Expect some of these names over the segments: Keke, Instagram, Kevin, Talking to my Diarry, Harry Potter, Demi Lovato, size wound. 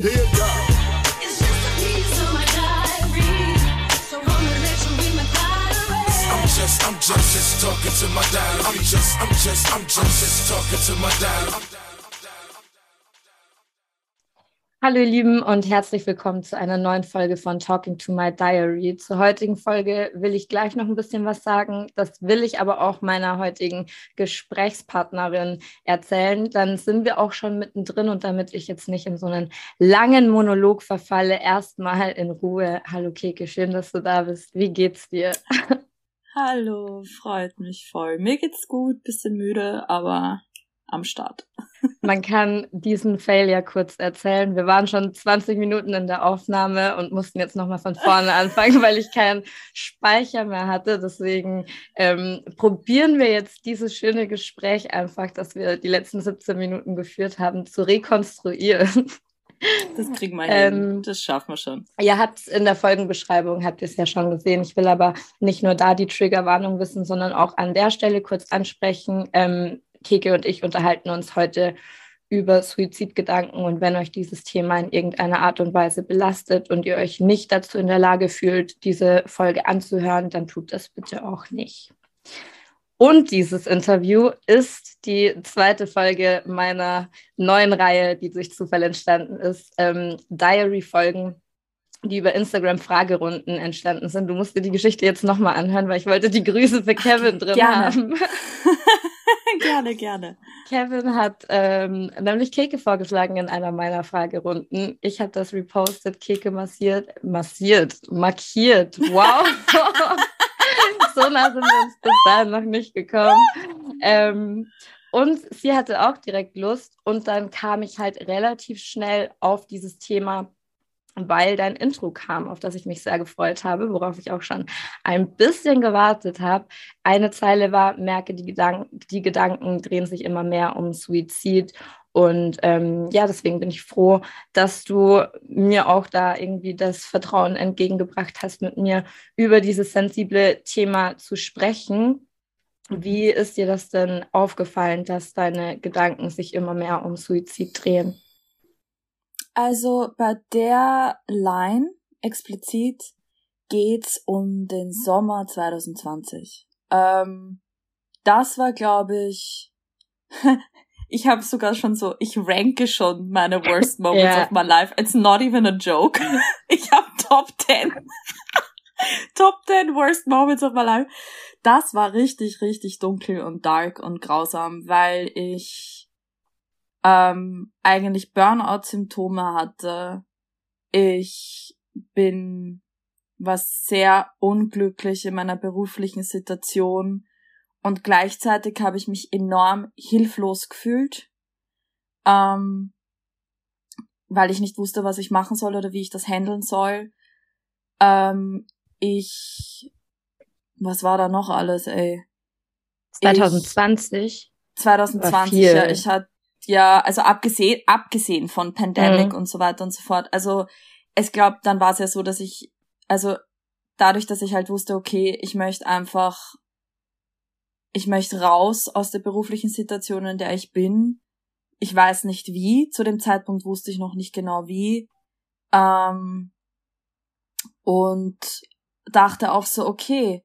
I'm just talking to my diarry. I'm just talking to my diarry. Hallo ihr Lieben und herzlich willkommen zu einer neuen Folge von Talking to my Diarry. Zur heutigen Folge will ich gleich noch ein bisschen was sagen. Das will ich aber auch meiner heutigen Gesprächspartnerin erzählen. Dann sind wir auch schon mittendrin und damit ich jetzt nicht in so einen langen Monolog verfalle, erstmal in Ruhe. Hallo Keke, schön, dass du da bist. Wie geht's dir? Hallo, freut mich voll. Mir geht's gut, bisschen müde, aber am Start. Man kann diesen Fail ja kurz erzählen. Wir waren schon 20 Minuten in der Aufnahme und mussten jetzt nochmal von vorne anfangen, weil ich keinen Speicher mehr hatte. Deswegen probieren wir jetzt dieses schöne Gespräch einfach, das wir die letzten 17 Minuten geführt haben, zu rekonstruieren. Das kriegen wir hin, das schaffen wir schon. Ihr habt es in der Folgenbeschreibung, habt ihr es ja schon gesehen. Ich will aber nicht nur da die Triggerwarnung wissen, sondern auch an der Stelle kurz ansprechen. Keke und ich unterhalten uns heute über Suizidgedanken und wenn euch dieses Thema in irgendeiner Art und Weise belastet und ihr euch nicht dazu in der Lage fühlt, diese Folge anzuhören, dann tut das bitte auch nicht. Und dieses Interview ist die zweite Folge meiner neuen Reihe, die durch Zufall entstanden ist, Diary-Folgen, die über Instagram-Fragerunden entstanden sind. Du musst dir die Geschichte jetzt nochmal anhören, weil ich wollte die Grüße für Kevin drin haben. Gerne, gerne. Kevin hat nämlich Keke vorgeschlagen in einer meiner Fragerunden. Ich habe das repostet, Keke markiert. Wow. So nah sind wir uns bis dahin noch nicht gekommen. Und sie hatte auch direkt Lust. Und dann kam ich halt relativ schnell auf dieses Thema, weil dein Intro kam, auf das ich mich sehr gefreut habe, worauf ich auch schon ein bisschen gewartet habe. Eine Zeile war, merke, die Gedanken drehen sich immer mehr um Suizid. Und deswegen bin ich froh, dass du mir auch da irgendwie das Vertrauen entgegengebracht hast, mit mir über dieses sensible Thema zu sprechen. Wie ist dir das denn aufgefallen, dass deine Gedanken sich immer mehr um Suizid drehen? Also bei der Line explizit geht's um den Sommer 2020. Das war, glaube ich... Ich habe sogar schon so, ich ranke schon meine worst moments of my life. It's not even a joke. Ich habe Top 10 worst moments of my life. Das war richtig, richtig dunkel und dark und grausam, weil ich eigentlich Burnout-Symptome hatte. Ich war sehr unglücklich in meiner beruflichen Situation. Und gleichzeitig habe ich mich enorm hilflos gefühlt, weil ich nicht wusste, was ich machen soll oder wie ich das handeln soll. Was war da noch alles, ey? 2020, ja. Ich hatte, ja, also abgesehen von Pandemic und so weiter und so fort. Also, dann war es ja so, dass ich, also dadurch, dass ich halt wusste, okay, ich möchte raus aus der beruflichen Situation, in der ich bin. Ich weiß nicht wie. Zu dem Zeitpunkt wusste ich noch nicht genau wie. Und dachte auch so, okay,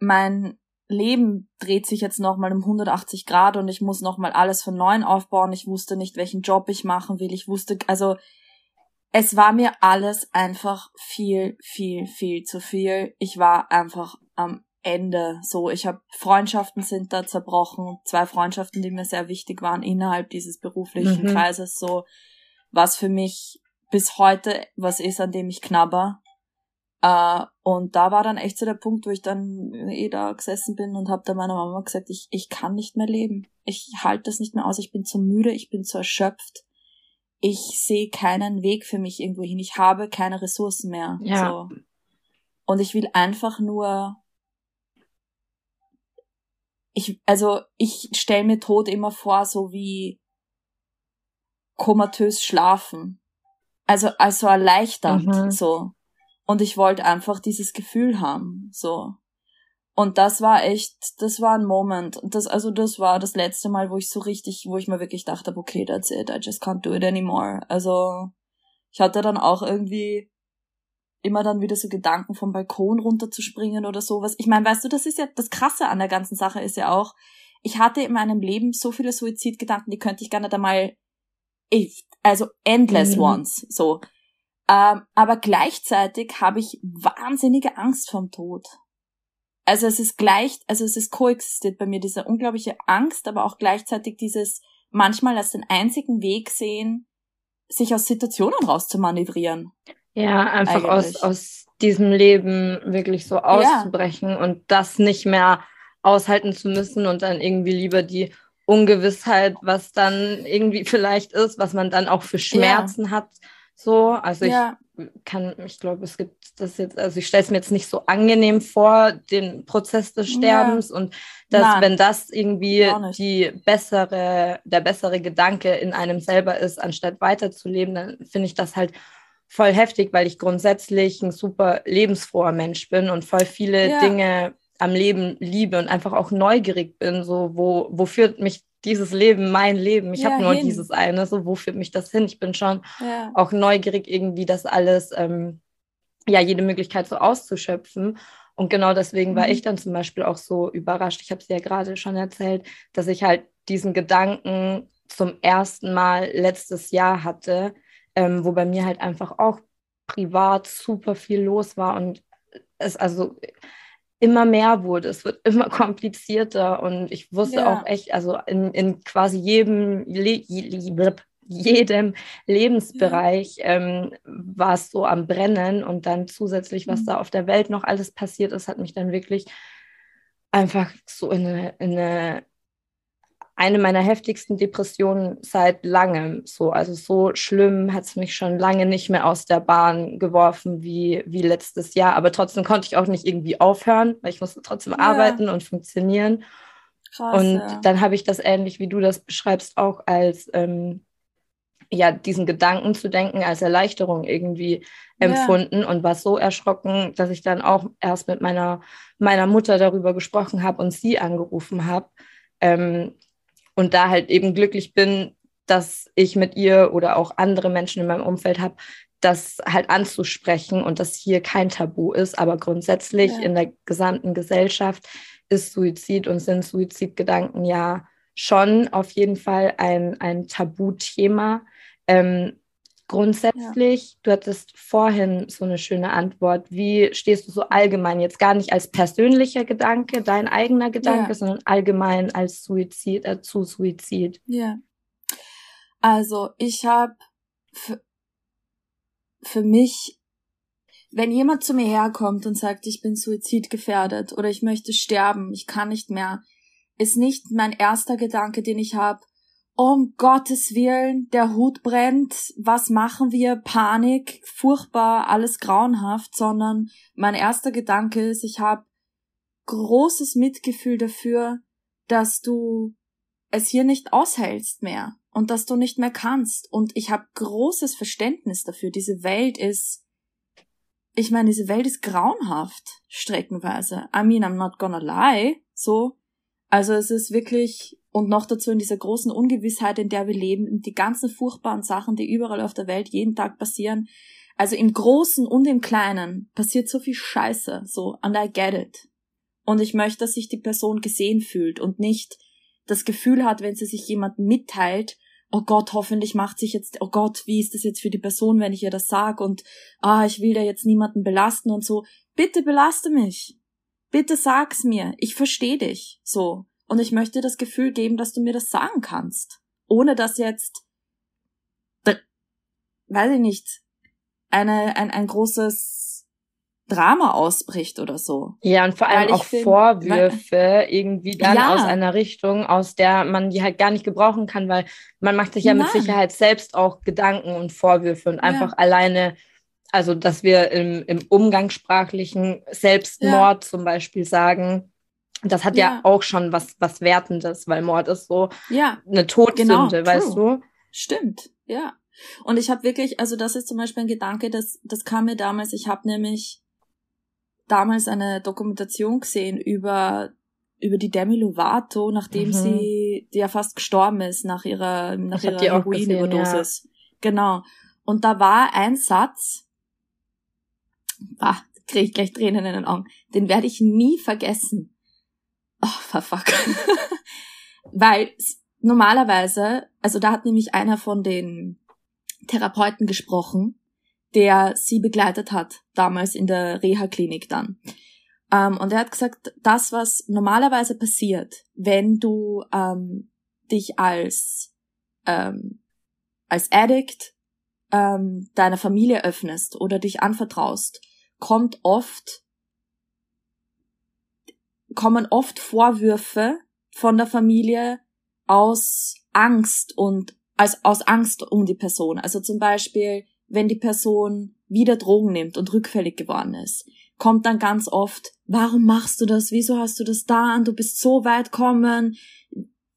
mein Leben dreht sich jetzt nochmal um 180 Grad und ich muss nochmal alles von neuem aufbauen. Ich wusste nicht, welchen Job ich machen will. Es war mir alles einfach viel, viel, viel zu viel. Ich war einfach am Ende. So, ich habe Freundschaften sind da zerbrochen, 2 Freundschaften, die mir sehr wichtig waren innerhalb dieses beruflichen Kreises, so, was für mich bis heute was ist, an dem ich knabber. Und da war dann echt so der Punkt, wo ich dann da gesessen bin und habe dann meiner Mama gesagt, ich kann nicht mehr leben. Ich halte das nicht mehr aus, ich bin zu müde, ich bin zu erschöpft. Ich sehe keinen Weg für mich irgendwo hin. Ich habe keine Ressourcen mehr. Ja. So. Und ich will einfach nur Ich stelle mir Tod immer vor, so wie komatös schlafen. Also erleichternd, so. Und ich wollte einfach dieses Gefühl haben, so. Und das war ein Moment. Und das war das letzte Mal, wo ich mir wirklich gedacht habe, okay, that's it, I just can't do it anymore. Also, Ich hatte dann auch irgendwie immer dann wieder so Gedanken, vom Balkon runterzuspringen oder sowas. Ich meine, weißt du, das ist ja, das Krasse an der ganzen Sache ist ja auch, ich hatte in meinem Leben so viele Suizidgedanken, die könnte ich gar nicht einmal, also endless ones, so. Aber gleichzeitig habe ich wahnsinnige Angst vorm Tod. Also es koexistiert bei mir diese unglaubliche Angst, aber auch gleichzeitig dieses manchmal als den einzigen Weg sehen, sich aus Situationen rauszumanövrieren. Ja, einfach aus diesem Leben wirklich so auszubrechen und das nicht mehr aushalten zu müssen und dann irgendwie lieber die Ungewissheit, was dann irgendwie vielleicht ist, was man dann auch für Schmerzen hat. So, also ich stelle es mir jetzt nicht so angenehm vor, den Prozess des Sterbens und dass, wenn das irgendwie der bessere Gedanke in einem selber ist, anstatt weiterzuleben, dann finde ich das halt voll heftig, weil ich grundsätzlich ein super lebensfroher Mensch bin und voll viele Dinge am Leben liebe und einfach auch neugierig bin, so wo führt mich dieses Leben, mein Leben, ich habe nur dieses eine, so wo führt mich das hin? Ich bin schon auch neugierig, irgendwie das alles, jede Möglichkeit so auszuschöpfen. Und genau deswegen war ich dann zum Beispiel auch so überrascht, ich habe es ja gerade schon erzählt, dass ich halt diesen Gedanken zum ersten Mal letztes Jahr hatte, wo bei mir halt einfach auch privat super viel los war und es also immer mehr wurde, es wird immer komplizierter und ich wusste auch echt, also in quasi jedem Lebensbereich war es so am Brennen und dann zusätzlich, was da auf der Welt noch alles passiert ist, hat mich dann wirklich einfach so in eine meiner heftigsten Depressionen seit langem so. Also so schlimm hat es mich schon lange nicht mehr aus der Bahn geworfen wie letztes Jahr. Aber trotzdem konnte ich auch nicht irgendwie aufhören, weil ich musste trotzdem arbeiten und funktionieren. Krass, und dann habe ich das ähnlich, wie du das beschreibst, auch als diesen Gedanken zu denken, als Erleichterung irgendwie empfunden und war so erschrocken, dass ich dann auch erst mit meiner Mutter darüber gesprochen habe und sie angerufen habe. Und da halt eben glücklich bin, dass ich mit ihr oder auch andere Menschen in meinem Umfeld habe, das halt anzusprechen und dass hier kein Tabu ist. Aber grundsätzlich in der gesamten Gesellschaft ist Suizid und sind Suizidgedanken ja schon auf jeden Fall ein Tabuthema. Grundsätzlich, du hattest vorhin so eine schöne Antwort. Wie stehst du so allgemein, jetzt gar nicht als persönlicher Gedanke, dein eigener Gedanke, sondern allgemein als Suizid, zu Suizid? Ja. Also ich habe für mich, wenn jemand zu mir herkommt und sagt, ich bin suizidgefährdet oder ich möchte sterben, ich kann nicht mehr, ist nicht mein erster Gedanke, den ich habe, um Gottes Willen, der Hut brennt, was machen wir, Panik, furchtbar, alles grauenhaft, sondern mein erster Gedanke ist, ich habe großes Mitgefühl dafür, dass du es hier nicht aushältst mehr und dass du nicht mehr kannst. Und ich habe großes Verständnis dafür. Diese Welt ist grauenhaft, streckenweise. I mean, I'm not gonna lie, so. Also es ist wirklich... Und noch dazu in dieser großen Ungewissheit, in der wir leben, und die ganzen furchtbaren Sachen, die überall auf der Welt jeden Tag passieren. Also im Großen und im Kleinen passiert so viel Scheiße, so, and I get it. Und ich möchte, dass sich die Person gesehen fühlt und nicht das Gefühl hat, wenn sie sich jemandem mitteilt, oh Gott, hoffentlich macht sich jetzt, oh Gott, wie ist das jetzt für die Person, wenn ich ihr das sag und, ich will da jetzt niemanden belasten und so. Bitte belaste mich. Bitte sag's mir. Ich verstehe dich, so. Und ich möchte dir das Gefühl geben, dass du mir das sagen kannst. Ohne dass jetzt, weiß ich nicht, ein großes Drama ausbricht oder so. Ja, und vor allem auch Vorwürfe irgendwie dann aus einer Richtung, aus der man die halt gar nicht gebrauchen kann, weil man macht sich ja mit Sicherheit selbst auch Gedanken und Vorwürfe und einfach alleine... Also, dass wir im umgangssprachlichen Selbstmord zum Beispiel sagen... Das hat ja auch schon was Wertendes, weil Mord ist so eine Todsünde, genau, weißt du? Stimmt, ja. Und ich habe wirklich, also das ist zum Beispiel ein Gedanke, das kam mir damals, ich habe nämlich damals eine Dokumentation gesehen über die Demi Lovato, nachdem sie, die ja fast gestorben ist, nach ihrer Heroinüberdosis. Genau. Und da war ein Satz, kriege ich gleich Tränen in den Augen, den werde ich nie vergessen. Oh, fuck. Weil normalerweise, also da hat nämlich einer von den Therapeuten gesprochen, der sie begleitet hat, damals in der Reha-Klinik dann. Und er hat gesagt, das, was normalerweise passiert, wenn du dich als Addict deiner Familie öffnest oder dich anvertraust, kommen oft Vorwürfe von der Familie aus Angst um die Person. Also zum Beispiel, wenn die Person wieder Drogen nimmt und rückfällig geworden ist, kommt dann ganz oft, warum machst du das? Wieso hast du das da an? Du bist so weit gekommen.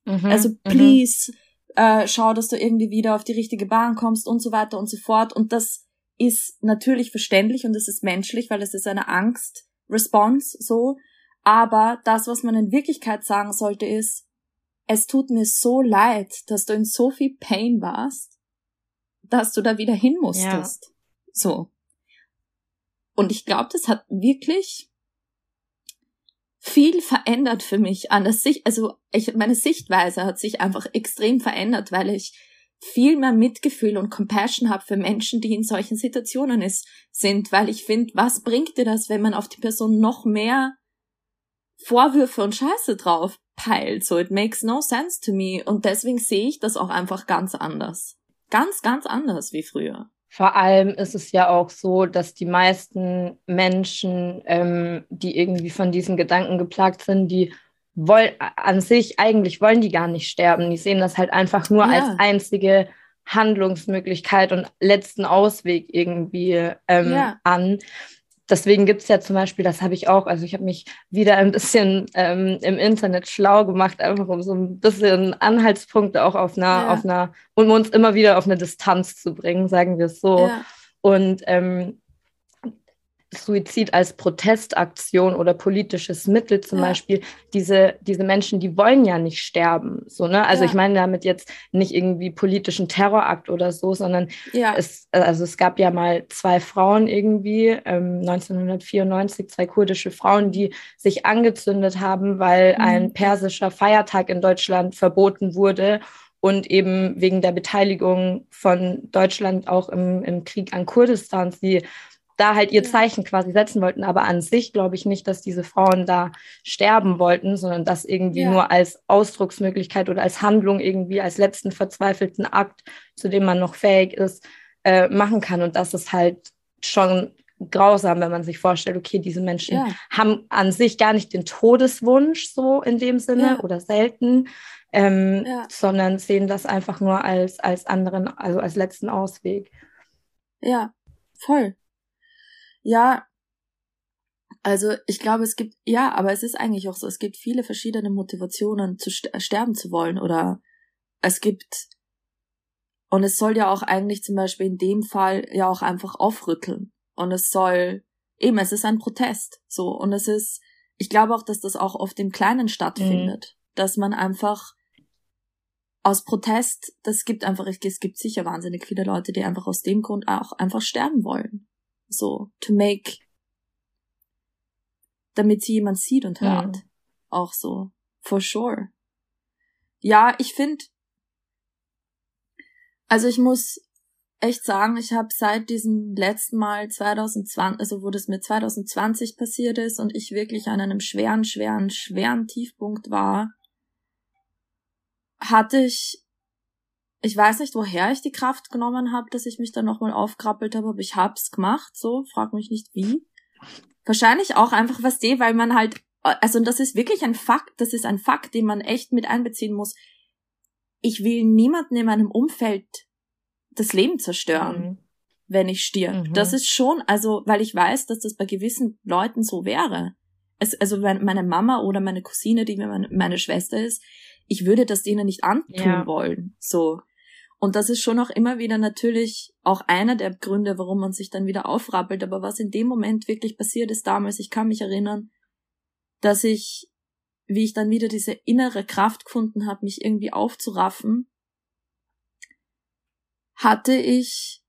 Also please, schau, dass du irgendwie wieder auf die richtige Bahn kommst und so weiter und so fort. Und das ist natürlich verständlich und es ist menschlich, weil es ist eine Angst-Response so. Aber das, was man in Wirklichkeit sagen sollte, ist, es tut mir so leid, dass du in so viel Pain warst, dass du da wieder hin musstest. Ja. So. Und ich glaube, das hat wirklich viel verändert für mich an der Sicht. Also meine Sichtweise hat sich einfach extrem verändert, weil ich viel mehr Mitgefühl und Compassion habe für Menschen, die in solchen Situationen sind, weil ich finde, was bringt dir das, wenn man auf die Person noch mehr Vorwürfe und Scheiße drauf peilt? So, it makes no sense to me. Und deswegen sehe ich das auch einfach ganz anders. Ganz, ganz anders wie früher. Vor allem ist es ja auch so, dass die meisten Menschen, die irgendwie von diesen Gedanken geplagt sind, die wollen die gar nicht sterben. Die sehen das halt einfach nur als einzige Handlungsmöglichkeit und letzten Ausweg irgendwie an. Deswegen gibt es ja zum Beispiel, das habe ich auch, also ich habe mich wieder ein bisschen im Internet schlau gemacht, einfach um so ein bisschen Anhaltspunkte auch um uns immer wieder auf eine Distanz zu bringen, sagen wir es so. Ja. Und Suizid als Protestaktion oder politisches Mittel zum Beispiel, diese Menschen, die wollen ja nicht sterben. So, ne? Also ich meine damit jetzt nicht irgendwie politischen Terrorakt oder so, sondern es gab ja mal 2 Frauen irgendwie, 1994, 2 kurdische Frauen, die sich angezündet haben, weil ein persischer Feiertag in Deutschland verboten wurde. Und eben wegen der Beteiligung von Deutschland auch im Krieg an Kurdistan, sie da halt ihr Zeichen quasi setzen wollten, aber an sich glaube ich nicht, dass diese Frauen da sterben wollten, sondern das irgendwie nur als Ausdrucksmöglichkeit oder als Handlung irgendwie, als letzten verzweifelten Akt, zu dem man noch fähig ist, machen kann. Und das ist halt schon grausam, wenn man sich vorstellt, okay, diese Menschen haben an sich gar nicht den Todeswunsch so in dem Sinne oder selten, sondern sehen das einfach nur als letzten Ausweg. Ja, voll. Ja, also ich glaube, es gibt, aber es ist eigentlich auch so, es gibt viele verschiedene Motivationen, zu sterben zu wollen, oder es gibt, und es soll ja auch eigentlich zum Beispiel in dem Fall ja auch einfach aufrütteln, und es ist ein Protest, so, und es ist, ich glaube auch, dass das auch oft im Kleinen stattfindet, dass man einfach aus Protest, es gibt sicher wahnsinnig viele Leute, die einfach aus dem Grund auch einfach sterben wollen. So, damit sie jemand sieht und hört. Ja. Auch so, for sure. Ja, ich finde, also ich muss echt sagen, ich habe seit diesem letzten Mal 2020, also wo das mit 2020 passiert ist und ich wirklich an einem schweren, schweren, schweren Tiefpunkt war, ich weiß nicht, woher ich die Kraft genommen habe, dass ich mich dann nochmal aufgerappelt habe, aber ich hab's gemacht, so, frag mich nicht wie. Wahrscheinlich auch einfach, weil man halt, also das ist wirklich ein Fakt, den man echt mit einbeziehen muss. Ich will niemanden in meinem Umfeld das Leben zerstören, wenn ich stirb. Mhm. Das ist schon, also, weil ich weiß, dass das bei gewissen Leuten so wäre. Also wenn meine Mama oder meine Cousine, die meine Schwester ist, ich würde das denen nicht antun wollen, so. Und das ist schon auch immer wieder natürlich auch einer der Gründe, warum man sich dann wieder aufrappelt. Aber was in dem Moment wirklich passiert ist damals, ich kann mich erinnern, dass wie ich dann wieder diese innere Kraft gefunden habe, mich irgendwie aufzuraffen, hatte ich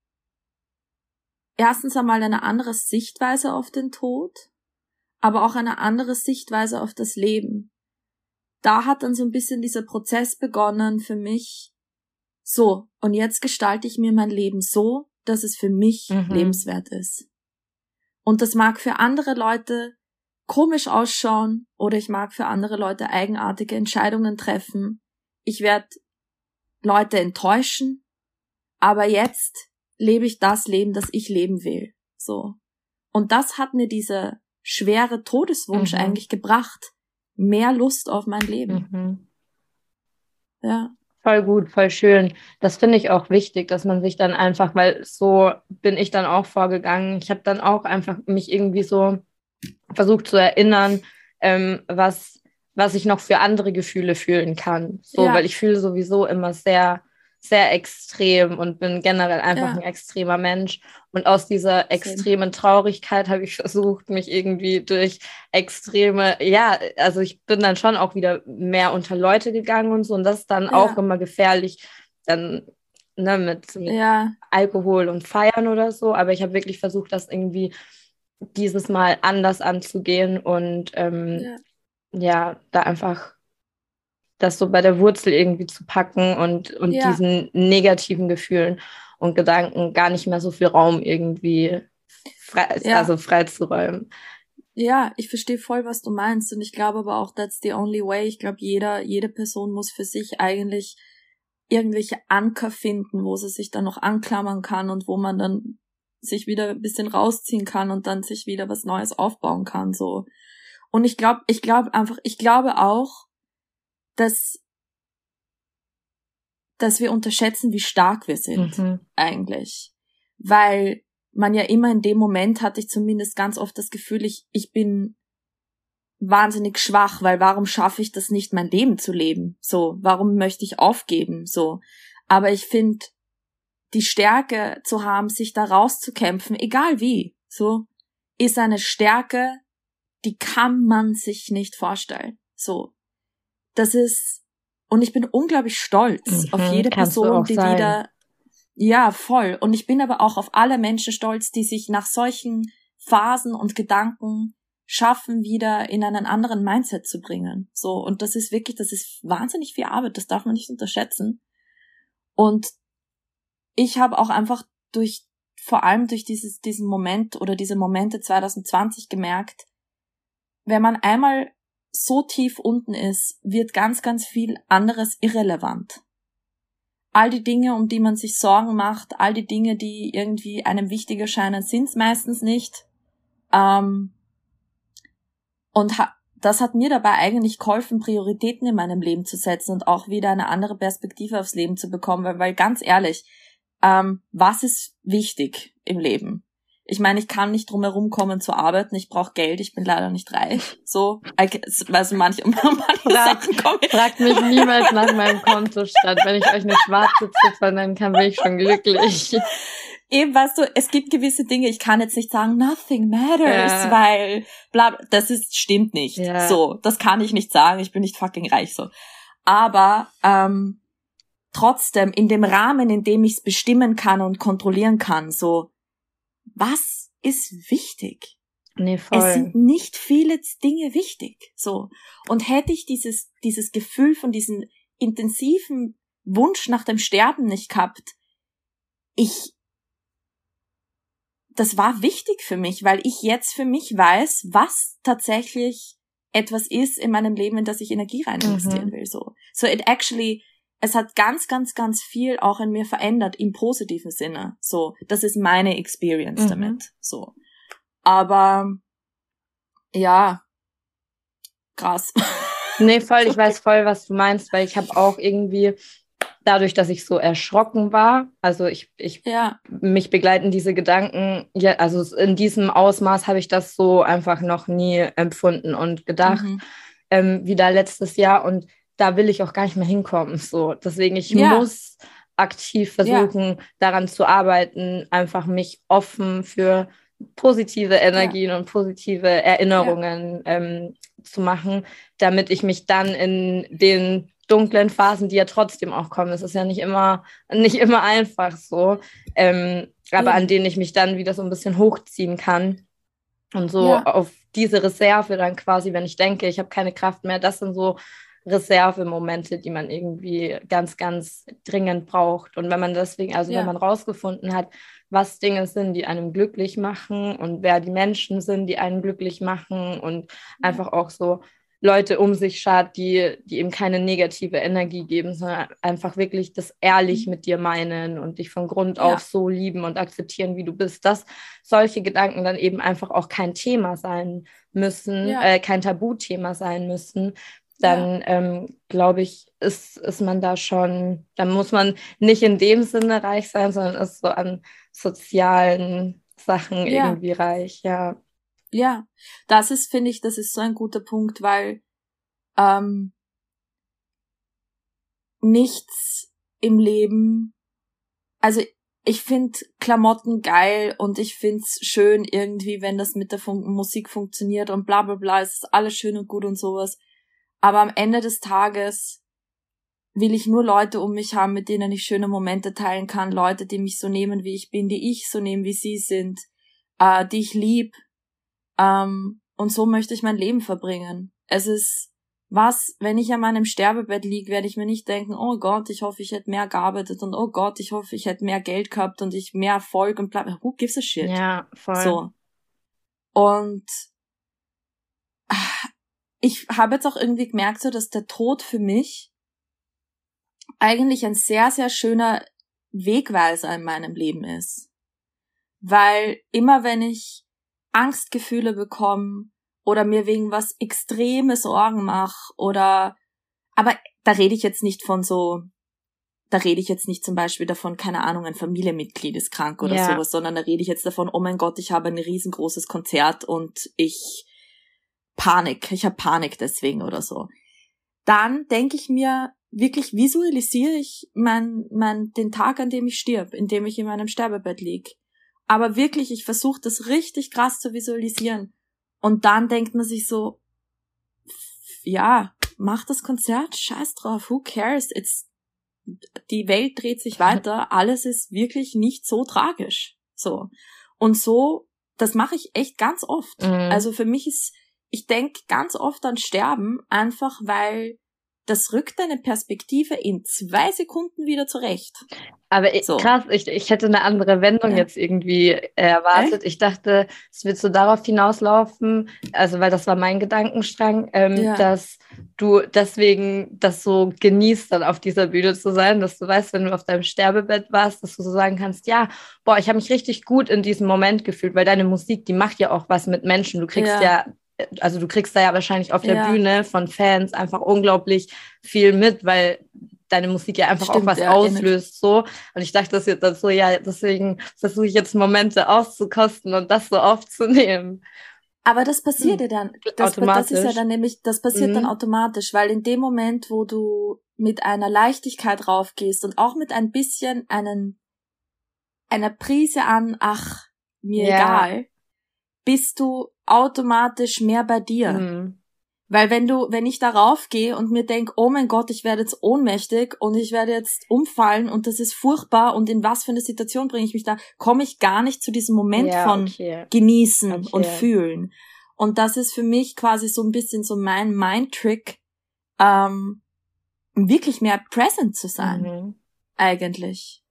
erstens einmal eine andere Sichtweise auf den Tod, aber auch eine andere Sichtweise auf das Leben. Da hat dann so ein bisschen dieser Prozess begonnen für mich, so, und jetzt gestalte ich mir mein Leben so, dass es für mich lebenswert ist. Und das mag für andere Leute komisch ausschauen oder ich mag für andere Leute eigenartige Entscheidungen treffen. Ich werde Leute enttäuschen, aber jetzt lebe ich das Leben, das ich leben will. So. Und das hat mir dieser schwere Todeswunsch eigentlich gebracht. Mehr Lust auf mein Leben. Ja. Voll gut, voll schön. Das finde ich auch wichtig, dass man sich dann einfach, weil so bin ich dann auch vorgegangen. Ich habe dann auch einfach mich irgendwie so versucht zu erinnern, was ich noch für andere Gefühle fühlen kann. So, ja. Weil ich fühle sowieso immer sehr, sehr extrem und bin generell einfach ein extremer Mensch. Und aus dieser extremen Traurigkeit habe ich versucht, mich irgendwie durch extreme, also ich bin dann schon auch wieder mehr unter Leute gegangen und so. Und das ist dann auch immer gefährlich, dann mit Alkohol und Feiern oder so. Aber ich habe wirklich versucht, das irgendwie dieses Mal anders anzugehen und da einfach das so bei der Wurzel irgendwie zu packen und diesen negativen Gefühlen und Gedanken gar nicht mehr so viel Raum irgendwie freizuräumen. Ja, ich verstehe voll, was du meinst und ich glaube aber auch, that's the only way. Ich glaube, jede Person muss für sich eigentlich irgendwelche Anker finden, wo sie sich dann noch anklammern kann und wo man dann sich wieder ein bisschen rausziehen kann und dann sich wieder was Neues aufbauen kann, so. Und ich glaube auch, dass wir unterschätzen, wie stark wir sind, eigentlich. Weil man ja immer in dem Moment, hatte ich zumindest ganz oft das Gefühl, ich bin wahnsinnig schwach, weil warum schaffe ich das nicht, mein Leben zu leben? So, warum möchte ich aufgeben? So, aber ich finde, die Stärke zu haben, sich da rauszukämpfen, egal wie, so, ist eine Stärke, die kann man sich nicht vorstellen, so. Das ist, und ich bin unglaublich stolz auf jede Person, die sein. Wieder, ja, voll. Und ich bin aber auch auf alle Menschen stolz, die sich nach solchen Phasen und Gedanken schaffen, wieder in einen anderen Mindset zu bringen. So, und das ist wirklich, das ist wahnsinnig viel Arbeit, das darf man nicht unterschätzen. Und ich habe auch einfach vor allem durch diesen Moment oder diese Momente 2020 gemerkt, wenn man einmal so tief unten ist, wird ganz, ganz viel anderes irrelevant. All die Dinge, um die man sich Sorgen macht, all die Dinge, die irgendwie einem wichtig erscheinen, sind's meistens nicht. Das hat mir dabei eigentlich geholfen, Prioritäten in meinem Leben zu setzen und auch wieder eine andere Perspektive aufs Leben zu bekommen, weil ganz ehrlich, was ist wichtig im Leben? Ich meine, ich kann nicht drum herum kommen zu arbeiten, ich brauche Geld, ich bin leider nicht reich. So, also manche Sachen kommen. Fragt mich niemals nach meinem Kontostand. Wenn ich euch eine schwarze Ziffer nennen kann, bin ich schon glücklich. Eben, weißt du, es gibt gewisse Dinge, ich kann jetzt nicht sagen, nothing matters, weil bla, das ist, stimmt nicht. Ja. So, das kann ich nicht sagen, ich bin nicht fucking reich, so. Aber trotzdem, in dem Rahmen, in dem ich es bestimmen kann und kontrollieren kann, so, was ist wichtig? Nee, voll. Es sind nicht viele Dinge wichtig, so. Und hätte ich dieses Gefühl von diesem intensiven Wunsch nach dem Sterben nicht gehabt, das war wichtig für mich, weil ich jetzt für mich weiß, was tatsächlich etwas ist in meinem Leben, in das ich Energie rein investieren will, so. So es hat ganz, ganz, ganz viel auch in mir verändert, im positiven Sinne. So, das ist meine Experience damit. So. Aber ja, krass. Nee, voll, ich weiß voll, was du meinst, weil ich habe auch irgendwie, dadurch, dass ich so erschrocken war, also mich begleiten diese Gedanken, ja, also in diesem Ausmaß habe ich das so einfach noch nie empfunden und gedacht, wie da letztes Jahr, und da will ich auch gar nicht mehr hinkommen. So. Deswegen, ich muss aktiv versuchen, daran zu arbeiten, einfach mich offen für positive Energien und positive Erinnerungen zu machen, damit ich mich dann in den dunklen Phasen, die ja trotzdem auch kommen. Es ist ja nicht immer einfach so, aber an denen ich mich dann wieder so ein bisschen hochziehen kann und so auf diese Reserve dann quasi, wenn ich denke, ich habe keine Kraft mehr, das sind so Reservemomente, die man irgendwie ganz, ganz dringend braucht. Und wenn man deswegen, also wenn man rausgefunden hat, was Dinge sind, die einem glücklich machen und wer die Menschen sind, die einen glücklich machen und einfach auch so Leute um sich schart, die eben keine negative Energie geben, sondern einfach wirklich das ehrlich mit dir meinen und dich von Grund auf so lieben und akzeptieren, wie du bist, dass solche Gedanken dann eben einfach auch kein Thema sein müssen, kein Tabuthema sein müssen, dann glaube ich, ist man da schon, dann muss man nicht in dem Sinne reich sein, sondern ist so an sozialen Sachen irgendwie reich, Ja, das ist, finde ich, das ist so ein guter Punkt, weil nichts im Leben, also ich finde Klamotten geil und ich finde es schön irgendwie, wenn das mit der Musik funktioniert und bla bla bla, es ist alles schön und gut und sowas, aber am Ende des Tages will ich nur Leute um mich haben, mit denen ich schöne Momente teilen kann, Leute, die mich so nehmen, wie ich bin, die ich so nehmen, wie sie sind, die ich lieb. Und so möchte ich mein Leben verbringen. Es ist, wenn ich an meinem Sterbebett liege, werde ich mir nicht denken, oh Gott, ich hoffe, ich hätte mehr gearbeitet und oh Gott, ich hoffe, ich hätte mehr Geld gehabt und ich mehr Erfolg und bla, who gives a shit? Ja, voll. So. Und ich habe jetzt auch irgendwie gemerkt, so, dass der Tod für mich eigentlich ein sehr, sehr schöner Wegweiser in meinem Leben ist. Weil immer wenn ich Angstgefühle bekommen oder mir wegen was Extremes Sorgen mache oder, aber da rede ich jetzt nicht von so, da rede ich jetzt nicht zum Beispiel davon, keine Ahnung, ein Familienmitglied ist krank oder sowas, sondern da rede ich jetzt davon, oh mein Gott, ich habe ein riesengroßes Konzert und ich habe Panik deswegen oder so. Dann denke ich mir, wirklich visualisiere ich den Tag, an dem ich stirb, in dem ich in meinem Sterbebett liege. Aber wirklich, ich versuche das richtig krass zu visualisieren. Und dann denkt man sich so, ja, mach das Konzert, scheiß drauf, who cares? Die Welt dreht sich weiter, alles ist wirklich nicht so tragisch. So. Und so, das mache ich echt ganz oft. Mhm. Also für mich ich denke ganz oft an Sterben, einfach weil das rückt deine Perspektive in 2 Sekunden wieder zurecht. Aber so. Krass, ich hätte eine andere Wendung jetzt irgendwie erwartet. Ich dachte, es wird so darauf hinauslaufen, also weil das war mein Gedankenstrang, dass du deswegen das so genießt, dann auf dieser Bühne zu sein, dass du weißt, wenn du auf deinem Sterbebett warst, dass du so sagen kannst, ja, boah, ich habe mich richtig gut in diesem Moment gefühlt, weil deine Musik, die macht ja auch was mit Menschen. Du kriegst du kriegst da ja wahrscheinlich auf der Bühne von Fans einfach unglaublich viel mit, weil deine Musik ja einfach auch was auslöst. So. Und ich dachte, das jetzt so, deswegen versuche ich jetzt Momente auszukosten und das so aufzunehmen. Aber das passiert ja dann. Automatisch. Das ist ja dann nämlich, das passiert dann automatisch, weil in dem Moment, wo du mit einer Leichtigkeit raufgehst und auch mit ein bisschen einer Prise an, ach, mir egal, bist du automatisch mehr bei dir. Weil wenn ich darauf gehe und mir denke, oh mein Gott, ich werde jetzt ohnmächtig und ich werde jetzt umfallen und das ist furchtbar und in was für eine Situation bringe ich mich da, komme ich gar nicht zu diesem Moment von genießen und fühlen. Und das ist für mich quasi so ein bisschen so mein Mind-Trick, wirklich mehr present zu sein. Eigentlich.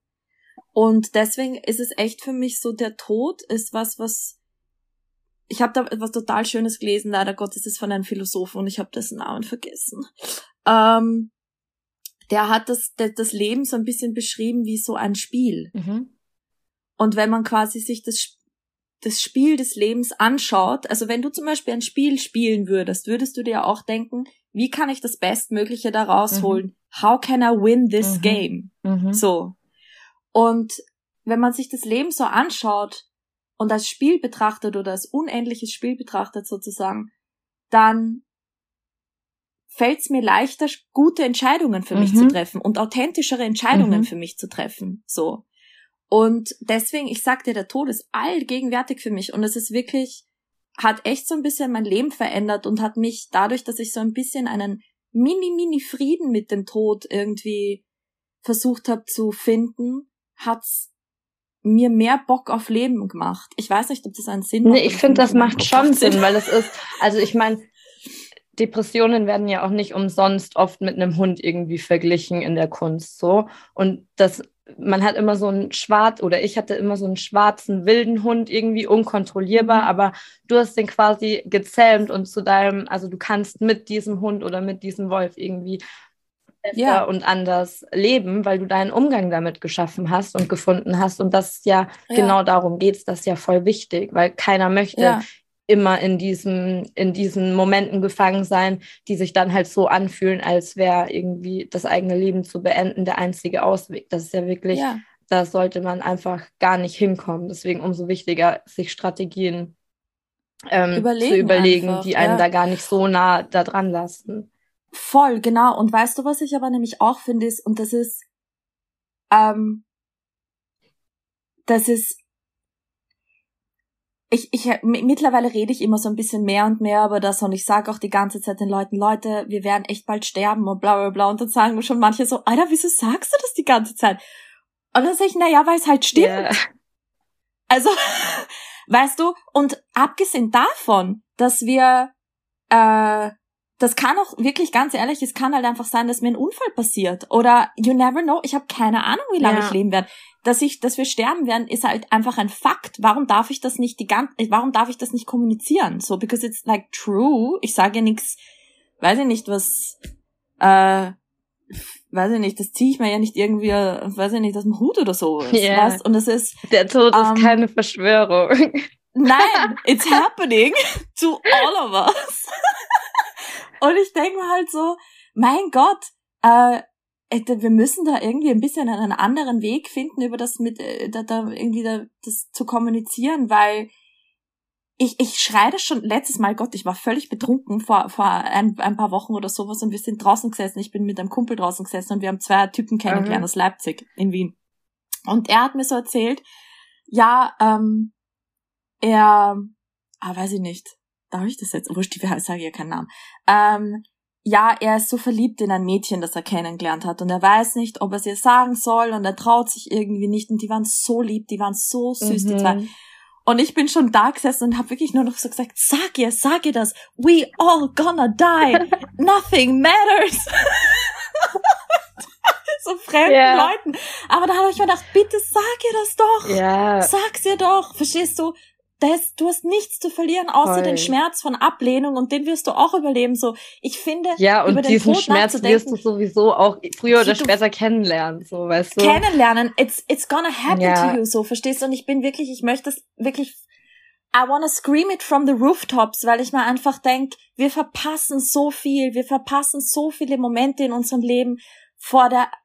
Und deswegen ist es echt für mich so, der Tod ist was ich habe da etwas total Schönes gelesen, leider Gottes, ist von einem Philosophen und ich habe dessen Namen vergessen. Der hat das Leben so ein bisschen beschrieben wie so ein Spiel. Und wenn man quasi sich das Spiel des Lebens anschaut, also wenn du zum Beispiel ein Spiel spielen würdest, würdest du dir auch denken, wie kann ich das Bestmögliche da rausholen? How can I win this game? So. Und wenn man sich das Leben so anschaut, und als Spiel betrachtet oder als unendliches Spiel betrachtet sozusagen, dann fällt es mir leichter, gute Entscheidungen für mich zu treffen und authentischere Entscheidungen für mich zu treffen. So. Und deswegen, ich sag dir, der Tod ist allgegenwärtig für mich und es ist wirklich, hat echt so ein bisschen mein Leben verändert und hat mich dadurch, dass ich so ein bisschen einen Mini-Frieden mit dem Tod irgendwie versucht habe zu finden, hat's mir mehr Bock auf Leben gemacht. Ich weiß nicht, ob das einen Sinn macht. Nee, ich finde, das macht schon Sinn, weil es ist, also ich meine, Depressionen werden ja auch nicht umsonst oft mit einem Hund irgendwie verglichen in der Kunst, so. Und das, man hat immer so einen ich hatte immer so einen schwarzen, wilden Hund, irgendwie unkontrollierbar, aber du hast den quasi gezähmt und also du kannst mit diesem Hund oder mit diesem Wolf irgendwie besser und anders leben, weil du deinen Umgang damit geschaffen hast und gefunden hast. Und das ist ja genau darum geht's, das ist ja voll wichtig, weil keiner möchte immer in diesen Momenten gefangen sein, die sich dann halt so anfühlen, als wäre irgendwie das eigene Leben zu beenden der einzige Ausweg. Das ist ja wirklich, da sollte man einfach gar nicht hinkommen. Deswegen umso wichtiger, sich Strategien zu überlegen, einfach, die einem da gar nicht so nah da dran lassen. Voll, genau. Und weißt du, was ich aber nämlich auch finde, ist, und das ist mittlerweile rede ich immer so ein bisschen mehr und mehr über das und ich sage auch die ganze Zeit den Leuten, Leute, wir werden echt bald sterben und bla bla bla, und dann sagen schon manche so, Alter, wieso sagst du das die ganze Zeit? Und dann sage ich, naja, weil es halt stimmt. Yeah. Also, weißt du, und abgesehen davon, dass wir, das kann auch wirklich, ganz ehrlich, es kann halt einfach sein, dass mir ein Unfall passiert oder you never know, ich habe keine Ahnung, wie lange ich leben werde. Dass wir sterben werden, ist halt einfach ein Fakt. Warum darf ich das nicht kommunizieren? So, because it's like true. Ich sage ja nichts, das ziehe ich mir ja nicht irgendwie, aus dem Hut oder so. Yeah. Weißt? Und das ist, der Tod ist keine Verschwörung. Nein, it's happening to all of us. Und ich denke mir halt so, mein Gott, wir müssen da irgendwie ein bisschen einen anderen Weg finden, über das das zu kommunizieren, weil ich schreie das schon letztes Mal, Gott, ich war völlig betrunken vor ein paar Wochen oder sowas und wir sind draußen gesessen, ich bin mit einem Kumpel draußen gesessen und wir haben zwei Typen kennengelernt aus Leipzig in Wien. Und er hat mir so erzählt, weiß ich nicht, darf ich das jetzt? Wurscht, ich sage ja keinen Namen. Er ist so verliebt in ein Mädchen, das er kennengelernt hat und er weiß nicht, ob er es ihr sagen soll und er traut sich irgendwie nicht und die waren so lieb, die waren so süß, die zwei. Und ich bin schon da gesessen und habe wirklich nur noch so gesagt, sag ihr das, we all gonna die, nothing matters. So fremden Leuten. Aber da habe ich mir gedacht, bitte sag ihr das doch, sag's ihr doch, verstehst du? Du hast nichts zu verlieren, außer den Schmerz von Ablehnung und den wirst du auch überleben. So, ich finde, und über den diesen Tod Schmerz wirst du sowieso auch früher oder später kennenlernen, so, weißt du. Kennenlernen, it's gonna happen to you, so, verstehst du? Und ich möchte das wirklich, I wanna scream it from the rooftops, weil ich mir einfach denke, wir verpassen so viele Momente in unserem Leben,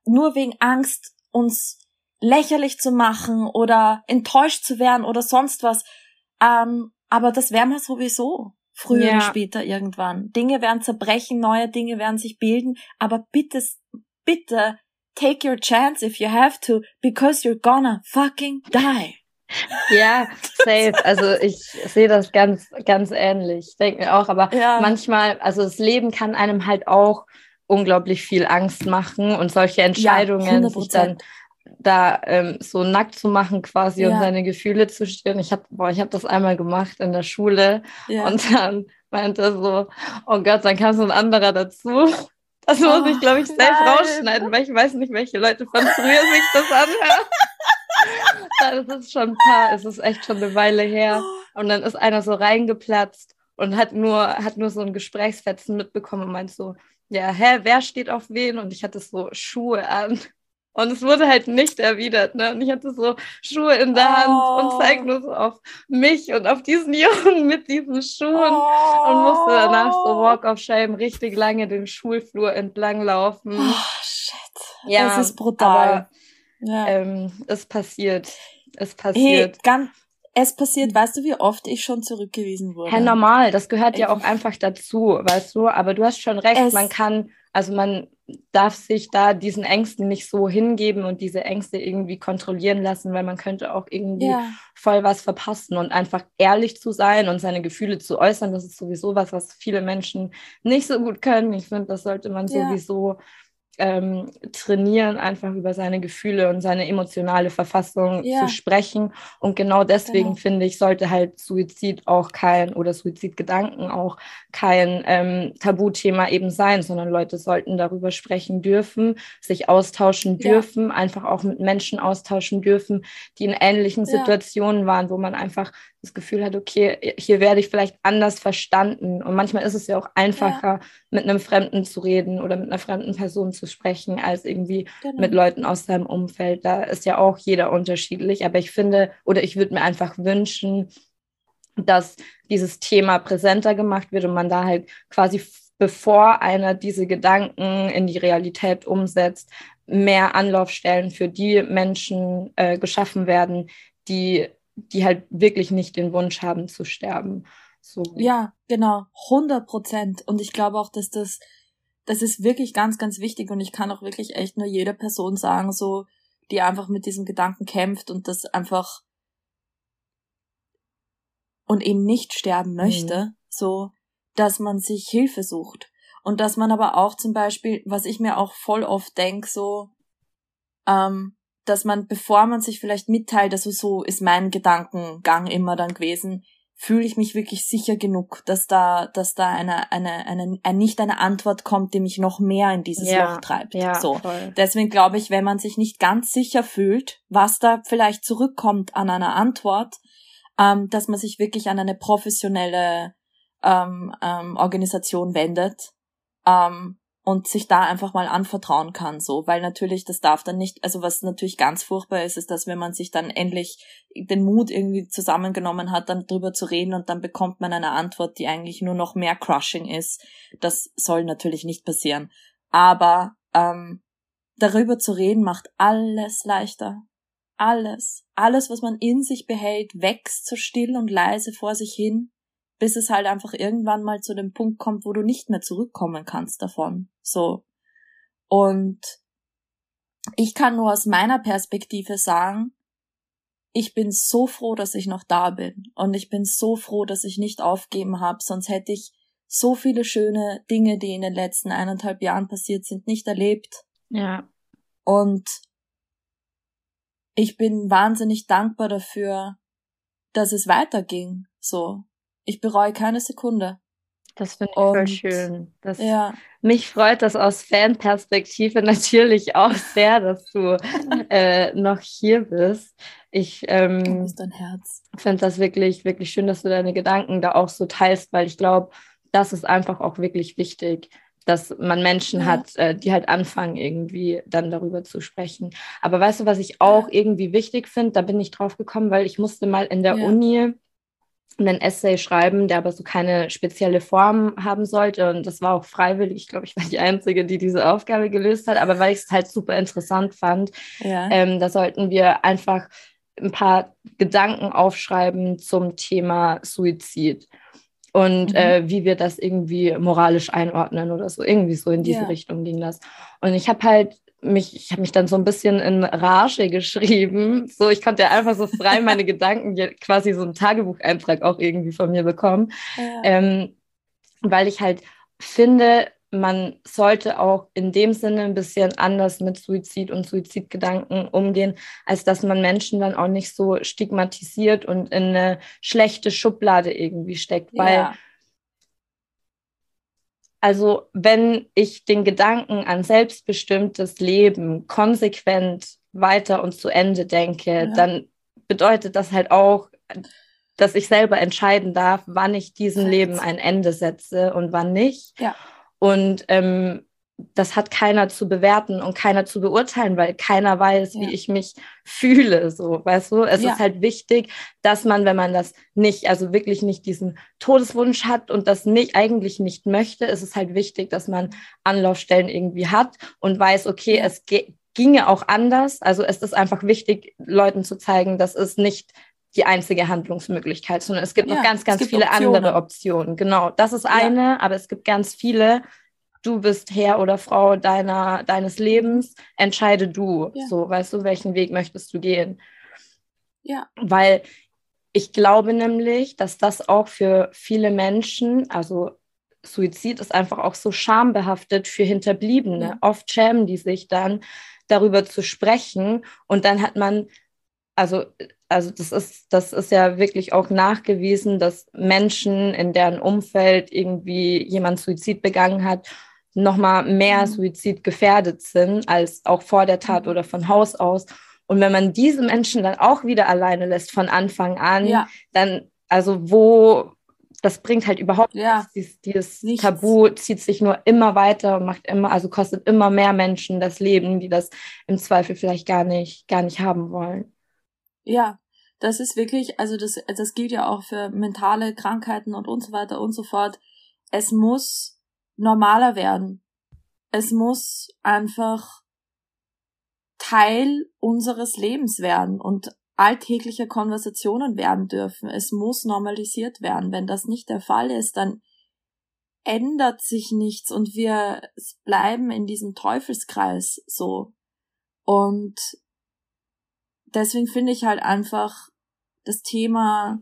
nur wegen Angst, uns lächerlich zu machen oder enttäuscht zu werden oder sonst was. Aber das werden wir sowieso früher oder später irgendwann. Dinge werden zerbrechen, neue Dinge werden sich bilden, aber bitte take your chance if you have to, because you're gonna fucking die. Ja, safe. Also ich sehe das ganz, ganz ähnlich. Ich denke mir auch, aber manchmal, also das Leben kann einem halt auch unglaublich viel Angst machen und solche Entscheidungen sich dann da so nackt zu machen quasi und seine Gefühle zu stillen. Ich hab das einmal gemacht in der Schule und dann meinte er so, oh Gott, dann kam so ein anderer dazu. Das muss ich, glaube ich, selbst rausschneiden, weil ich weiß nicht, welche Leute von früher sich das anhören. Es ist echt schon eine Weile her. Und dann ist einer so reingeplatzt und hat nur so ein Gesprächsfetzen mitbekommen und meint so, ja, hä, wer steht auf wen? Und ich hatte so Schuhe an. Und es wurde halt nicht erwidert, ne? Und ich hatte so Schuhe in der Hand und zeig nur so auf mich und auf diesen Jungen mit diesen Schuhen und musste danach so Walk of Shame richtig lange den Schulflur entlang laufen. Oh, shit. Ja, das ist brutal. Aber, es passiert. Hey, es passiert, weißt du, wie oft ich schon zurückgewiesen wurde? Hey, normal, das gehört ja auch einfach dazu, weißt du? Aber du hast schon recht, man kann Also man darf sich da diesen Ängsten nicht so hingeben und diese Ängste irgendwie kontrollieren lassen, weil man könnte auch irgendwie voll was verpassen, und einfach ehrlich zu sein und seine Gefühle zu äußern, das ist sowieso was viele Menschen nicht so gut können. Ich finde, das sollte man sowieso trainieren, einfach über seine Gefühle und seine emotionale Verfassung zu sprechen. Und genau deswegen, finde ich, sollte halt Suizid auch Suizidgedanken auch kein Tabuthema eben sein, sondern Leute sollten darüber sprechen dürfen, sich austauschen dürfen, einfach auch mit Menschen austauschen dürfen, die in ähnlichen Situationen waren, wo man einfach das Gefühl hat, okay, hier werde ich vielleicht anders verstanden. Und manchmal ist es ja auch einfacher, mit einem Fremden zu reden oder mit einer fremden Person zu sprechen, als irgendwie mit Leuten aus seinem Umfeld. Da ist ja auch jeder unterschiedlich. Aber ich finde, oder ich würde mir einfach wünschen, dass dieses Thema präsenter gemacht wird und man da halt quasi, bevor einer diese Gedanken in die Realität umsetzt, mehr Anlaufstellen für die Menschen geschaffen werden, die halt wirklich nicht den Wunsch haben zu sterben. So. Ja, genau, 100%. Und ich glaube auch, dass das ist wirklich ganz, ganz wichtig, und ich kann auch wirklich echt nur jeder Person sagen, so, die einfach mit diesem Gedanken kämpft und das einfach und eben nicht sterben möchte, so, dass man sich Hilfe sucht. Und dass man aber auch zum Beispiel, was ich mir auch voll oft denke, so, dass man, bevor man sich vielleicht mitteilt, also so ist mein Gedankengang immer dann gewesen, fühle ich mich wirklich sicher genug, dass da nicht eine Antwort kommt, die mich noch mehr in dieses Loch treibt. Ja, so. Voll. Deswegen glaube ich, wenn man sich nicht ganz sicher fühlt, was da vielleicht zurückkommt an einer Antwort, dass man sich wirklich an eine professionelle Organisation wendet, und sich da einfach mal anvertrauen kann, so, weil natürlich, das darf dann nicht, also was natürlich ganz furchtbar ist, ist, dass wenn man sich dann endlich den Mut irgendwie zusammengenommen hat, dann drüber zu reden, und dann bekommt man eine Antwort, die eigentlich nur noch mehr crushing ist. Das soll natürlich nicht passieren. Aber darüber zu reden macht alles leichter. Alles, was man in sich behält, wächst so still und leise vor sich hin, bis es halt einfach irgendwann mal zu dem Punkt kommt, wo du nicht mehr zurückkommen kannst davon. So. Und ich kann nur aus meiner Perspektive sagen, ich bin so froh, dass ich noch da bin. Und ich bin so froh, dass ich nicht aufgegeben habe, sonst hätte ich so viele schöne Dinge, die in den letzten 1,5 Jahren passiert sind, nicht erlebt. Ja. Und ich bin wahnsinnig dankbar dafür, dass es weiterging. So. Ich bereue keine Sekunde. Das finde ich voll schön. Mich freut das aus Fanperspektive natürlich auch sehr, dass du noch hier bist. Ich finde das wirklich, wirklich schön, dass du deine Gedanken da auch so teilst, weil ich glaube, das ist einfach auch wirklich wichtig, dass man Menschen hat, die halt anfangen, irgendwie dann darüber zu sprechen. Aber weißt du, was ich auch irgendwie wichtig finde, da bin ich drauf gekommen, weil ich musste mal in der Uni einen Essay schreiben, der aber so keine spezielle Form haben sollte, und das war auch freiwillig. Ich glaube, ich war die Einzige, die diese Aufgabe gelöst hat, aber weil ich es halt super interessant fand, da sollten wir einfach ein paar Gedanken aufschreiben zum Thema Suizid und wie wir das irgendwie moralisch einordnen oder so, irgendwie so in diese Richtung ging das. Und ich habe mich dann so ein bisschen in Rage geschrieben. So, ich konnte ja einfach so frei meine Gedanken, quasi so einen Tagebucheintrag auch irgendwie von mir bekommen. Ja. Weil ich halt finde, man sollte auch in dem Sinne ein bisschen anders mit Suizid und Suizidgedanken umgehen, als dass man Menschen dann auch nicht so stigmatisiert und in eine schlechte Schublade irgendwie steckt. Weil also wenn ich den Gedanken an selbstbestimmtes Leben konsequent weiter und zu Ende denke, dann bedeutet das halt auch, dass ich selber entscheiden darf, wann ich diesem Leben ein Ende setze und wann nicht. Ja. Und das hat keiner zu bewerten und keiner zu beurteilen, weil keiner weiß, wie ich mich fühle. So, weißt du? Es ist halt wichtig, dass man, wenn man das nicht, also wirklich nicht diesen Todeswunsch hat und das nicht eigentlich nicht möchte, ist es halt wichtig, dass man Anlaufstellen irgendwie hat und weiß, okay, es ginge auch anders. Also es ist einfach wichtig, Leuten zu zeigen, das ist nicht die einzige Handlungsmöglichkeit, sondern es gibt noch ganz, ganz viele Optionen. Andere Optionen. Genau, das ist eine, aber es gibt ganz viele. du bist Herr oder Frau deines Lebens, entscheide du. Ja. So, weißt du, welchen Weg möchtest du gehen? Ja. Weil ich glaube nämlich, dass das auch für viele Menschen, also Suizid ist einfach auch so schambehaftet für Hinterbliebene. Mhm. Oft schämen die sich dann, darüber zu sprechen, und dann hat man, also das ist ja wirklich auch nachgewiesen, dass Menschen, in deren Umfeld irgendwie jemand Suizid begangen hat, nochmal mehr suizidgefährdet sind, als auch vor der Tat oder von Haus aus. Und wenn man diese Menschen dann auch wieder alleine lässt von Anfang an, dann, also das bringt halt überhaupt nichts. Dieses Tabu zieht sich nur immer weiter und kostet immer mehr Menschen das Leben, die das im Zweifel vielleicht gar nicht haben wollen. Ja, das ist wirklich, also das gilt ja auch für mentale Krankheiten und so weiter und so fort. Es muss normaler werden. Es muss einfach Teil unseres Lebens werden und alltägliche Konversationen werden dürfen. Es muss normalisiert werden. Wenn das nicht der Fall ist, dann ändert sich nichts und wir bleiben in diesem Teufelskreis so. Und deswegen finde ich halt einfach, das Thema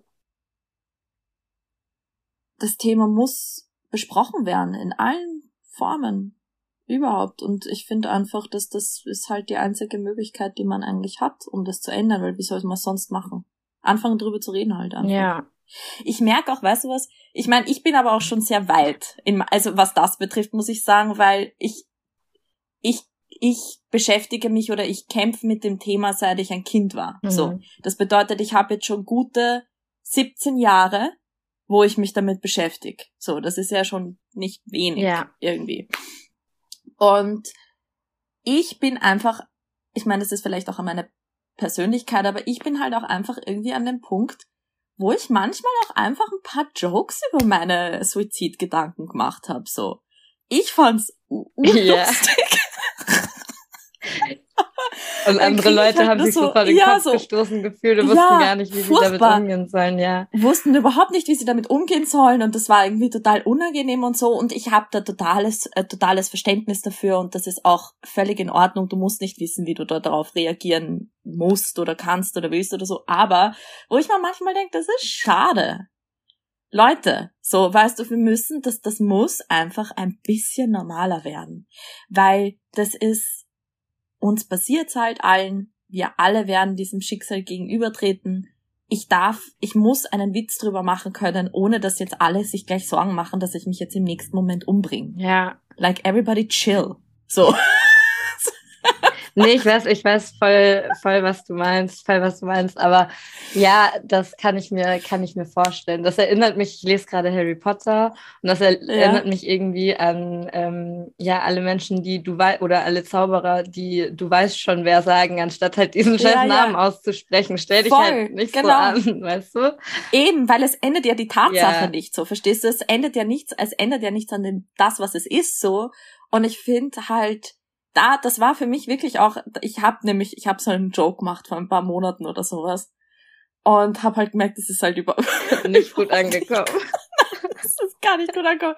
muss besprochen werden in allen Formen überhaupt. Und ich finde einfach, dass das ist halt die einzige Möglichkeit, die man eigentlich hat, um das zu ändern, weil wie soll man es sonst machen? Anfangen drüber zu reden halt einfach. Ja. Ich merke auch, weißt du was, ich meine, ich bin aber auch schon sehr weit, also was das betrifft, muss ich sagen, weil ich beschäftige mich oder ich kämpfe mit dem Thema, seit ich ein Kind war. Mhm. So, das bedeutet, ich habe jetzt schon gute 17 Jahre, wo ich mich damit beschäftige. So, das ist ja schon nicht wenig irgendwie. Und ich bin einfach, ich meine, das ist vielleicht auch an meiner Persönlichkeit, aber ich bin halt auch einfach irgendwie an dem Punkt, wo ich manchmal auch einfach ein paar Jokes über meine Suizidgedanken gemacht habe. So, ich fand's urlustig. Und andere Leute halt haben sich so vor den Kopf gestoßen gefühlt und wussten gar nicht, wie sie damit umgehen sollen. Ja. Wussten überhaupt nicht, wie sie damit umgehen sollen, und das war irgendwie total unangenehm und so, und ich habe da totales Verständnis dafür, und das ist auch völlig in Ordnung. Du musst nicht wissen, wie du da darauf reagieren musst oder kannst oder willst oder so, aber wo ich mir manchmal denke, das ist schade. Leute, so, weißt du, wir müssen, das muss einfach ein bisschen normaler werden, weil das ist, uns passiert's halt allen, wir alle werden diesem Schicksal gegenübertreten. Ich muss einen Witz drüber machen können, ohne dass jetzt alle sich gleich Sorgen machen, dass ich mich jetzt im nächsten Moment umbringe. Ja. Like everybody chill. So. Nee, ich weiß voll, was du meinst, aber ja, das kann ich mir vorstellen. Das erinnert mich, ich lese gerade Harry Potter, und das erinnert mich irgendwie an, alle Menschen, oder alle Zauberer, die du weißt schon, wer sagen, anstatt halt diesen scheiß Namen auszusprechen. Stell dich halt nicht so an, weißt du? Eben, weil es ändert ja die Tatsache nicht so, verstehst du? Es ändert ja nichts an dem, das, was es ist, so. Und ich finde halt, das war für mich wirklich auch, ich habe so einen Joke gemacht vor ein paar Monaten oder sowas und habe halt gemerkt, das ist halt nicht gut angekommen. Das ist gar nicht gut angekommen.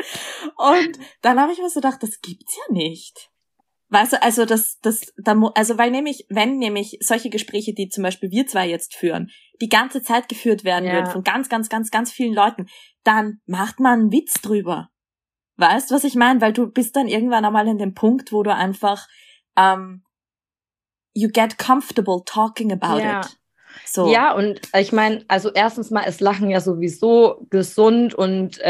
Und dann habe ich mir so gedacht, das gibt's ja nicht. Weißt du, also wenn nämlich solche Gespräche, die zum Beispiel wir zwei jetzt führen, die ganze Zeit geführt werden würden von ganz, ganz, ganz, ganz vielen Leuten, dann macht man einen Witz drüber. Weißt, was ich meine? Weil du bist dann irgendwann einmal in dem Punkt, wo du einfach you get comfortable talking about it. So. Ja, und ich meine, also erstens mal ist Lachen ja sowieso gesund und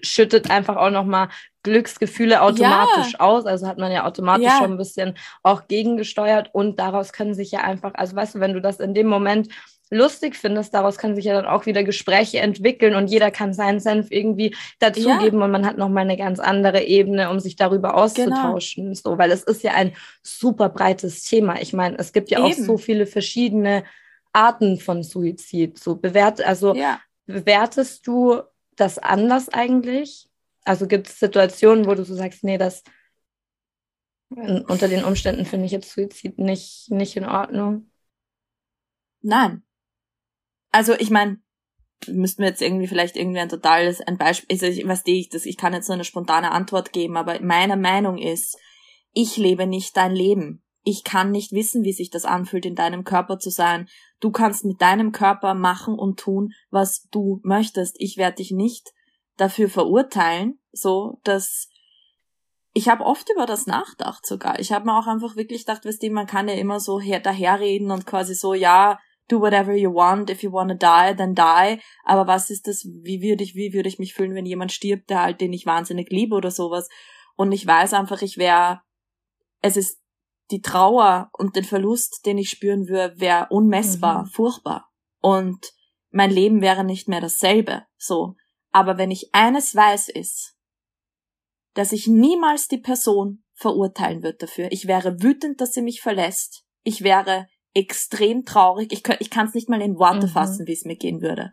schüttet einfach auch nochmal Glücksgefühle automatisch aus. Also hat man ja automatisch schon ein bisschen auch gegengesteuert, und daraus können sich ja einfach, also weißt du, wenn du das in dem Moment lustig findest, daraus können sich ja dann auch wieder Gespräche entwickeln, und jeder kann seinen Senf irgendwie dazugeben und man hat nochmal eine ganz andere Ebene, um sich darüber auszutauschen. Genau. So, weil es ist ja ein super breites Thema. Ich meine, es gibt ja auch so viele verschiedene Arten von Suizid. So bewertest du das anders eigentlich? Also gibt es Situationen, wo du so sagst, nee, das unter den Umständen finde ich jetzt Suizid nicht in Ordnung? Nein. Also ich meine, müssten wir jetzt irgendwie vielleicht irgendwie ein totales, ein Beispiel, also ich kann jetzt nur eine spontane Antwort geben, aber meine Meinung ist, ich lebe nicht dein Leben. Ich kann nicht wissen, wie sich das anfühlt, in deinem Körper zu sein. Du kannst mit deinem Körper machen und tun, was du möchtest. Ich werde dich nicht dafür verurteilen, so, dass, ich habe oft über das nachgedacht sogar. Ich habe mir auch einfach wirklich gedacht, weißt du, man kann ja immer so daherreden und quasi so, ja, do whatever you want, if you wanna die, then die. Aber was ist das, wie würde ich mich fühlen, wenn jemand stirbt, der halt, den ich wahnsinnig liebe oder sowas. Und ich weiß einfach, es ist die Trauer und den Verlust, den ich spüren würde, wäre unmessbar, furchtbar. Und mein Leben wäre nicht mehr dasselbe, so. Aber wenn ich eines weiß, ist, dass ich niemals die Person verurteilen würde dafür. Ich wäre wütend, dass sie mich verlässt. Ich wäre extrem traurig. Ich kann es nicht mal in Worte fassen, wie es mir gehen würde.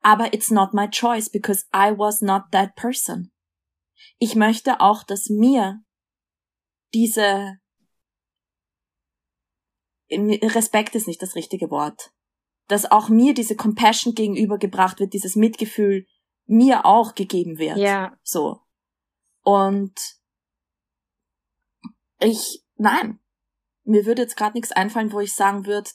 Aber it's not my choice, because I was not that person. Ich möchte auch, dass mir diese... Respekt ist nicht das richtige Wort. Dass auch mir diese Compassion gegenübergebracht wird, dieses Mitgefühl mir auch gegeben wird. Ja. So. Und mir würde jetzt gerade nichts einfallen, wo ich sagen würde,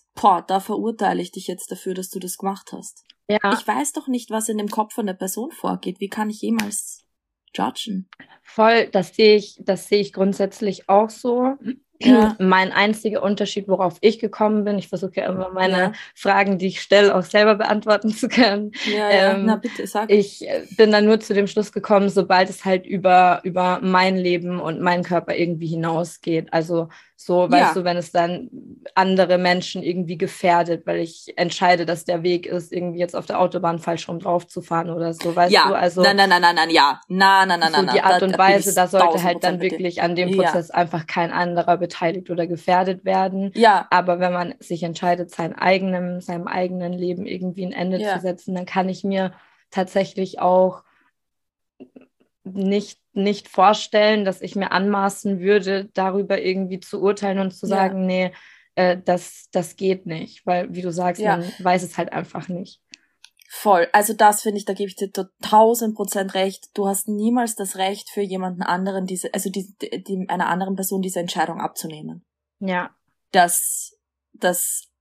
da verurteile ich dich jetzt dafür, dass du das gemacht hast. Ja. Ich weiß doch nicht, was in dem Kopf von der Person vorgeht. Wie kann ich jemals judgen? Voll, das sehe ich grundsätzlich auch so. Ja. Mein einziger Unterschied, worauf ich gekommen bin, ich versuche ja immer meine Fragen, die ich stelle, auch selber beantworten zu können. Ja, na bitte, sag. Ich bin dann nur zu dem Schluss gekommen, sobald es halt über mein Leben und meinen Körper irgendwie hinausgeht. Also so, weißt du, wenn es dann andere Menschen irgendwie gefährdet, weil ich entscheide, dass der Weg ist, irgendwie jetzt auf der Autobahn falsch rum drauf zu fahren oder so, weißt du? Also Nein. Die Art und Weise, da sollte halt dann wirklich an dem Prozess einfach kein anderer beteiligt oder gefährdet werden. Ja. Aber wenn man sich entscheidet, seinem eigenen Leben irgendwie ein Ende zu setzen, dann kann ich mir tatsächlich auch nicht vorstellen, dass ich mir anmaßen würde, darüber irgendwie zu urteilen und zu sagen, das geht nicht, weil, wie du sagst, man weiß es halt einfach nicht. Voll, also das finde ich, da gebe ich dir 1000% recht, du hast niemals das Recht für jemanden anderen, einer anderen Person diese Entscheidung abzunehmen. Ja. Das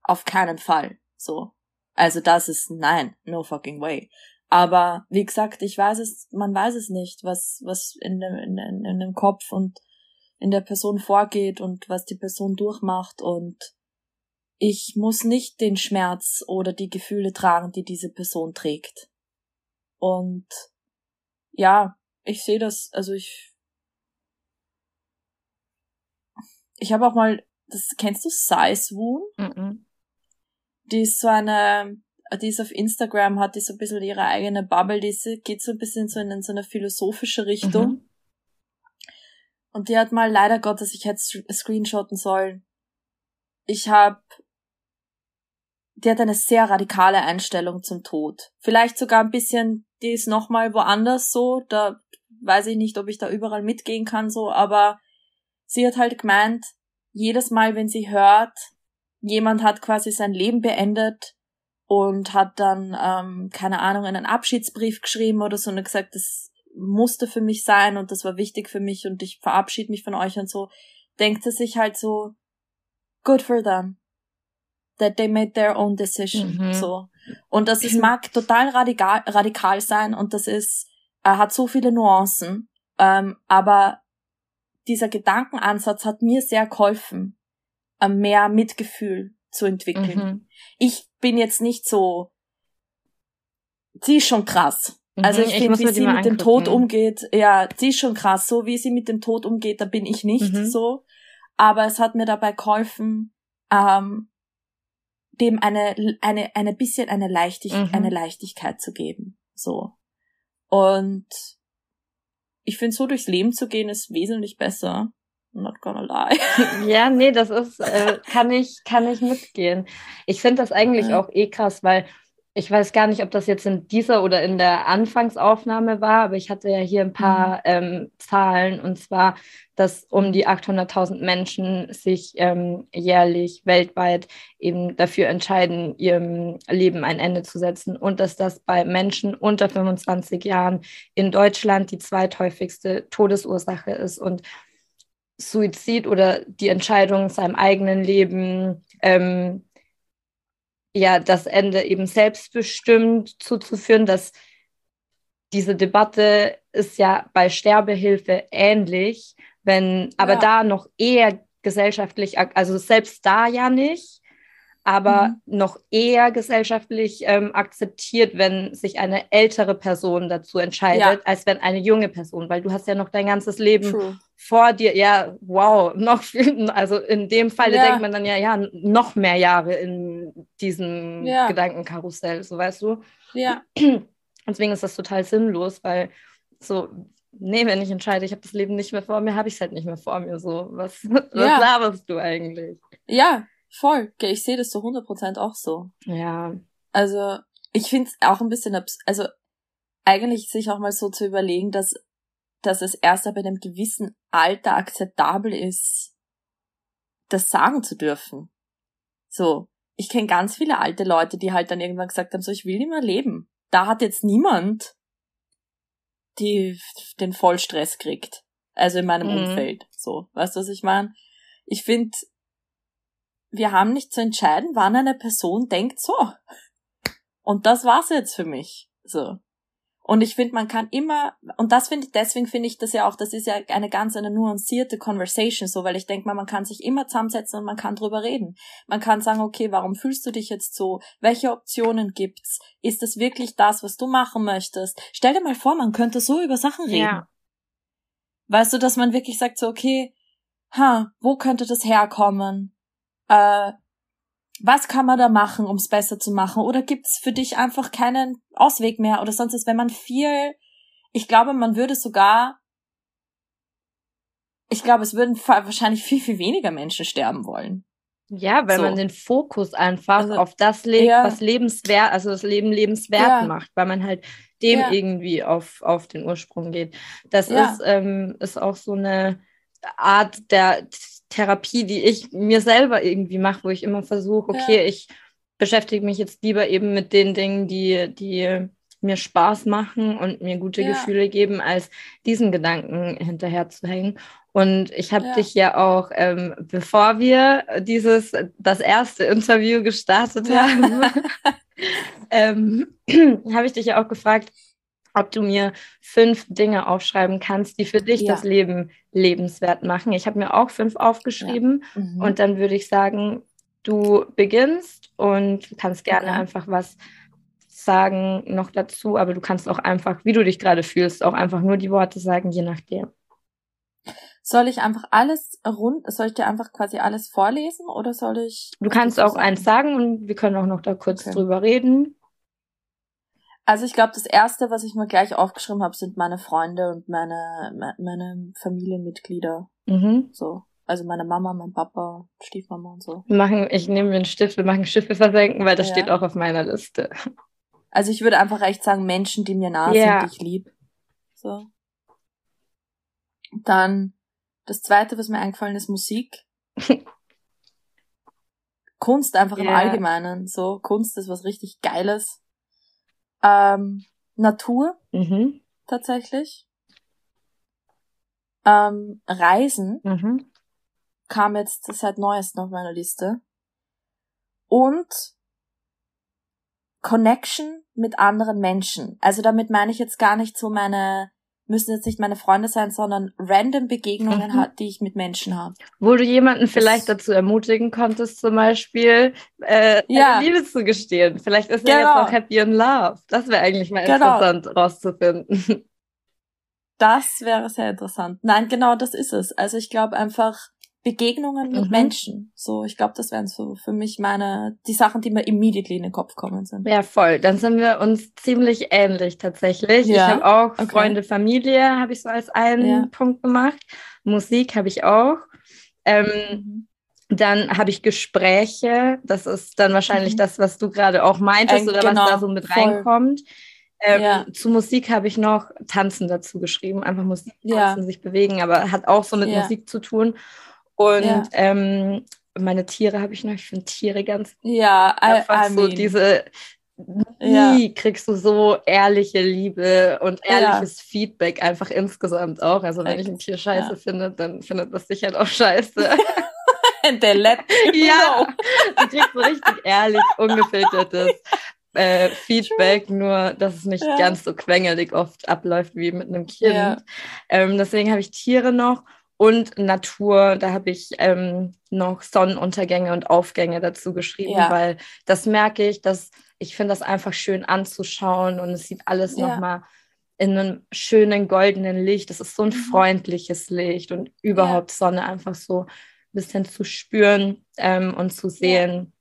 auf keinen Fall, so. Also das ist, nein, no fucking way. Aber wie gesagt, man weiß es nicht, was in dem Kopf und in der Person vorgeht und was die Person durchmacht, und ich muss nicht den Schmerz oder die Gefühle tragen, die diese Person trägt. Und ja, ich sehe das, also ich habe auch mal, das kennst du, Size Wound? Mhm. Die ist so eine, die ist auf Instagram, hat die so ein bisschen ihre eigene Bubble, die geht so ein bisschen so in so eine philosophische Richtung. Mhm. Und die hat mal, leider Gottes, ich hätte screenshotten sollen. Die hat eine sehr radikale Einstellung zum Tod. Vielleicht sogar ein bisschen, die ist nochmal woanders so, da weiß ich nicht, ob ich da überall mitgehen kann so, aber sie hat halt gemeint, jedes Mal, wenn sie hört, jemand hat quasi sein Leben beendet, und hat dann, keine Ahnung, einen Abschiedsbrief geschrieben oder so und hat gesagt, das musste für mich sein und das war wichtig für mich und ich verabschiede mich von euch und so, denkt er sich halt so, good for them, that they made their own decision, so. Und das mag total radikal sein und das ist, hat so viele Nuancen, aber dieser Gedankenansatz hat mir sehr geholfen, mehr Mitgefühl zu entwickeln. Mhm. Ich bin jetzt nicht so, sie ist schon krass. Also ich finde, wie sie mit dem Tod umgeht, ja, sie ist schon krass. So wie sie mit dem Tod umgeht, da bin ich nicht so. Aber es hat mir dabei geholfen, dem eine Leichtigkeit zu geben. So. Und ich finde, so durchs Leben zu gehen, ist wesentlich besser. I'm not gonna lie. Ja, nee, das ist, kann ich mitgehen. Ich finde das eigentlich auch krass, weil Ich weiß gar nicht, ob das jetzt in dieser oder in der Anfangsaufnahme war, aber ich hatte ja hier ein paar Zahlen, und zwar, dass um die 800.000 Menschen sich jährlich weltweit eben dafür entscheiden, ihrem Leben ein Ende zu setzen, und dass das bei Menschen unter 25 Jahren in Deutschland die zweithäufigste Todesursache ist, und Suizid oder die Entscheidung, seinem eigenen Leben das Ende eben selbstbestimmt zuzuführen, dass diese Debatte ist ja bei Sterbehilfe ähnlich, aber da noch eher gesellschaftlich, also selbst da ja nicht, aber noch eher gesellschaftlich akzeptiert, wenn sich eine ältere Person dazu entscheidet, als wenn eine junge Person, weil du hast ja noch dein ganzes Leben vor dir, also in dem Falle denkt man dann noch mehr Jahre in diesem Gedankenkarussell, so, weißt du? Ja. Deswegen ist das total sinnlos, weil so, nee, wenn ich entscheide, ich habe das Leben nicht mehr vor mir, habe ich es halt nicht mehr vor mir, so, was laberst du eigentlich? Ja, voll, ich sehe das so 100% auch so. Ja. Also, ich finde es auch ein bisschen, also eigentlich sich auch mal so zu überlegen, dass es erst ab einem gewissen Alter akzeptabel ist, das sagen zu dürfen. So, ich kenne ganz viele alte Leute, die halt dann irgendwann gesagt haben, so, ich will nicht mehr leben. Da hat jetzt niemand den Vollstress kriegt. Also in meinem Umfeld. So, weißt du, was ich meine? Ich finde, wir haben nicht zu entscheiden, wann eine Person denkt, so, und das war's jetzt für mich. So. Und ich finde, man kann immer, und deswegen finde ich das ja auch, das ist ja eine nuancierte Conversation, so, weil ich denke mal, man kann sich immer zusammensetzen und man kann drüber reden. Man kann sagen, okay, warum fühlst du dich jetzt so? Welche Optionen gibt's? Ist das wirklich das, was du machen möchtest? Stell dir mal vor, man könnte so über Sachen reden. Ja. Weißt du, dass man wirklich sagt, so, okay, wo könnte das herkommen? Was kann man da machen, um es besser zu machen? Oder gibt's für dich einfach keinen Ausweg mehr? Oder sonst ist, wenn man ich glaube, es würden wahrscheinlich viel, viel weniger Menschen sterben wollen. Ja, weil man den Fokus einfach auf das legt, was lebenswert, also das Leben lebenswert macht, weil man halt dem irgendwie auf den Ursprung geht. Das ist auch so eine Art der Therapie, die ich mir selber irgendwie mache, wo ich immer versuche, okay, ich beschäftige mich jetzt lieber eben mit den Dingen, die mir Spaß machen und mir gute Gefühle geben, als diesen Gedanken hinterher zu hängen. Und ich habe dich ja auch, bevor wir das erste Interview gestartet haben, habe ich dich ja auch gefragt, ob du mir 5 Dinge aufschreiben kannst, die für dich das Leben lebenswert machen. Ich habe mir auch 5 aufgeschrieben und dann würde ich sagen, du beginnst und kannst gerne einfach was sagen noch dazu, aber du kannst auch einfach, wie du dich gerade fühlst, auch einfach nur die Worte sagen, je nachdem. Soll ich einfach soll ich dir einfach quasi alles vorlesen oder soll ich... Du kannst auch eins sagen und wir können auch noch da kurz drüber reden. Also ich glaube, das Erste, was ich mir gleich aufgeschrieben habe, sind meine Freunde und meine Familienmitglieder. Mhm. So, also meine Mama, mein Papa, Stiefmama und so. Ich nehme mir einen Stift, wir machen Schiffe versenken, weil das steht auch auf meiner Liste. Also ich würde einfach echt sagen, Menschen, die mir nahe sind, die ich liebe. So. Dann das Zweite, was mir eingefallen ist, Musik. Kunst einfach im Allgemeinen. So, Kunst ist was richtig Geiles. Natur, tatsächlich. Reisen kam jetzt seit Neuestem auf meiner Liste. Und Connection mit anderen Menschen. Also damit meine ich jetzt gar nicht so müssen jetzt nicht meine Freunde sein, sondern random Begegnungen die ich mit Menschen habe. Wo du jemanden vielleicht dazu ermutigen konntest, zum Beispiel Liebe zu gestehen. Vielleicht ist er jetzt auch happy in love. Das wäre eigentlich mal interessant rauszufinden. Das wäre sehr interessant. Nein, genau, das ist es. Also ich glaube einfach Begegnungen mit Menschen. So, ich glaube, das wären so für mich die Sachen, die mir immediately in den Kopf kommen sind. Ja, voll. Dann sind wir uns ziemlich ähnlich tatsächlich. Ja? Ich habe auch Freunde, Familie habe ich so als einen Punkt gemacht. Musik habe ich auch. Dann habe ich Gespräche, das ist dann wahrscheinlich das, was du gerade auch meintest oder genau, was da so mit reinkommt. Ja. Zu Musik habe ich noch Tanzen dazu geschrieben, einfach Musik, tanzen, sich bewegen, aber hat auch so mit Musik zu tun. Und meine Tiere habe ich noch, ich finde Tiere ganz einfach so diese... Nie kriegst du so ehrliche Liebe und ehrliches Feedback einfach insgesamt auch. Also wenn ich ein Tier scheiße finde, dann findet das sicher halt auch scheiße. And they let you know. Du kriegst so richtig ehrlich, ungefiltertes Feedback, nur dass es nicht ganz so quengelig oft abläuft wie mit einem Kind. Ja. Deswegen habe ich Tiere noch. Und Natur, da habe ich noch Sonnenuntergänge und Aufgänge dazu geschrieben, weil das merke ich, dass ich finde das einfach schön anzuschauen und es sieht alles nochmal in einem schönen goldenen Licht. Das ist so ein freundliches Licht und überhaupt Sonne einfach so ein bisschen zu spüren und zu sehen.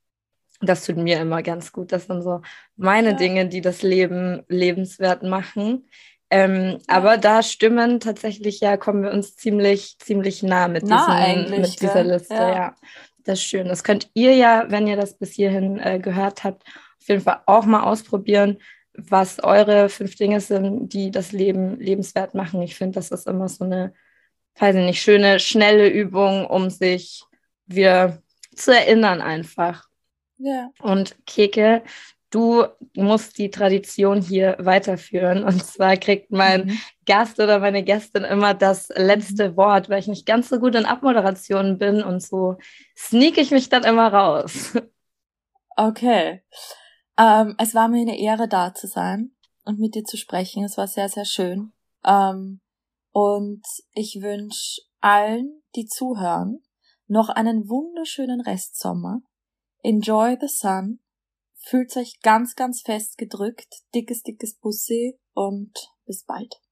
Das tut mir immer ganz gut. Das sind so meine Dinge, die das Leben lebenswert machen. Aber da stimmen tatsächlich, kommen wir uns ziemlich nah mit dieser Liste. Ja. Das ist schön. Das könnt ihr wenn ihr das bis hierhin gehört habt, auf jeden Fall auch mal ausprobieren, was eure 5 Dinge sind, die das Leben lebenswert machen. Ich finde, das ist immer so eine, weiß ich nicht, schöne, schnelle Übung, um sich wieder zu erinnern einfach. Ja. Und Keke, du musst die Tradition hier weiterführen. Und zwar kriegt mein Gast oder meine Gästin immer das letzte Wort, weil ich nicht ganz so gut in Abmoderationen bin und so sneak ich mich dann immer raus. Okay. Es war mir eine Ehre, da zu sein und mit dir zu sprechen. Es war sehr, sehr schön. Und ich wünsche allen, die zuhören, noch einen wunderschönen Restsommer. Enjoy the sun. Fühlt euch ganz, ganz fest gedrückt. Dickes Bussi und bis bald.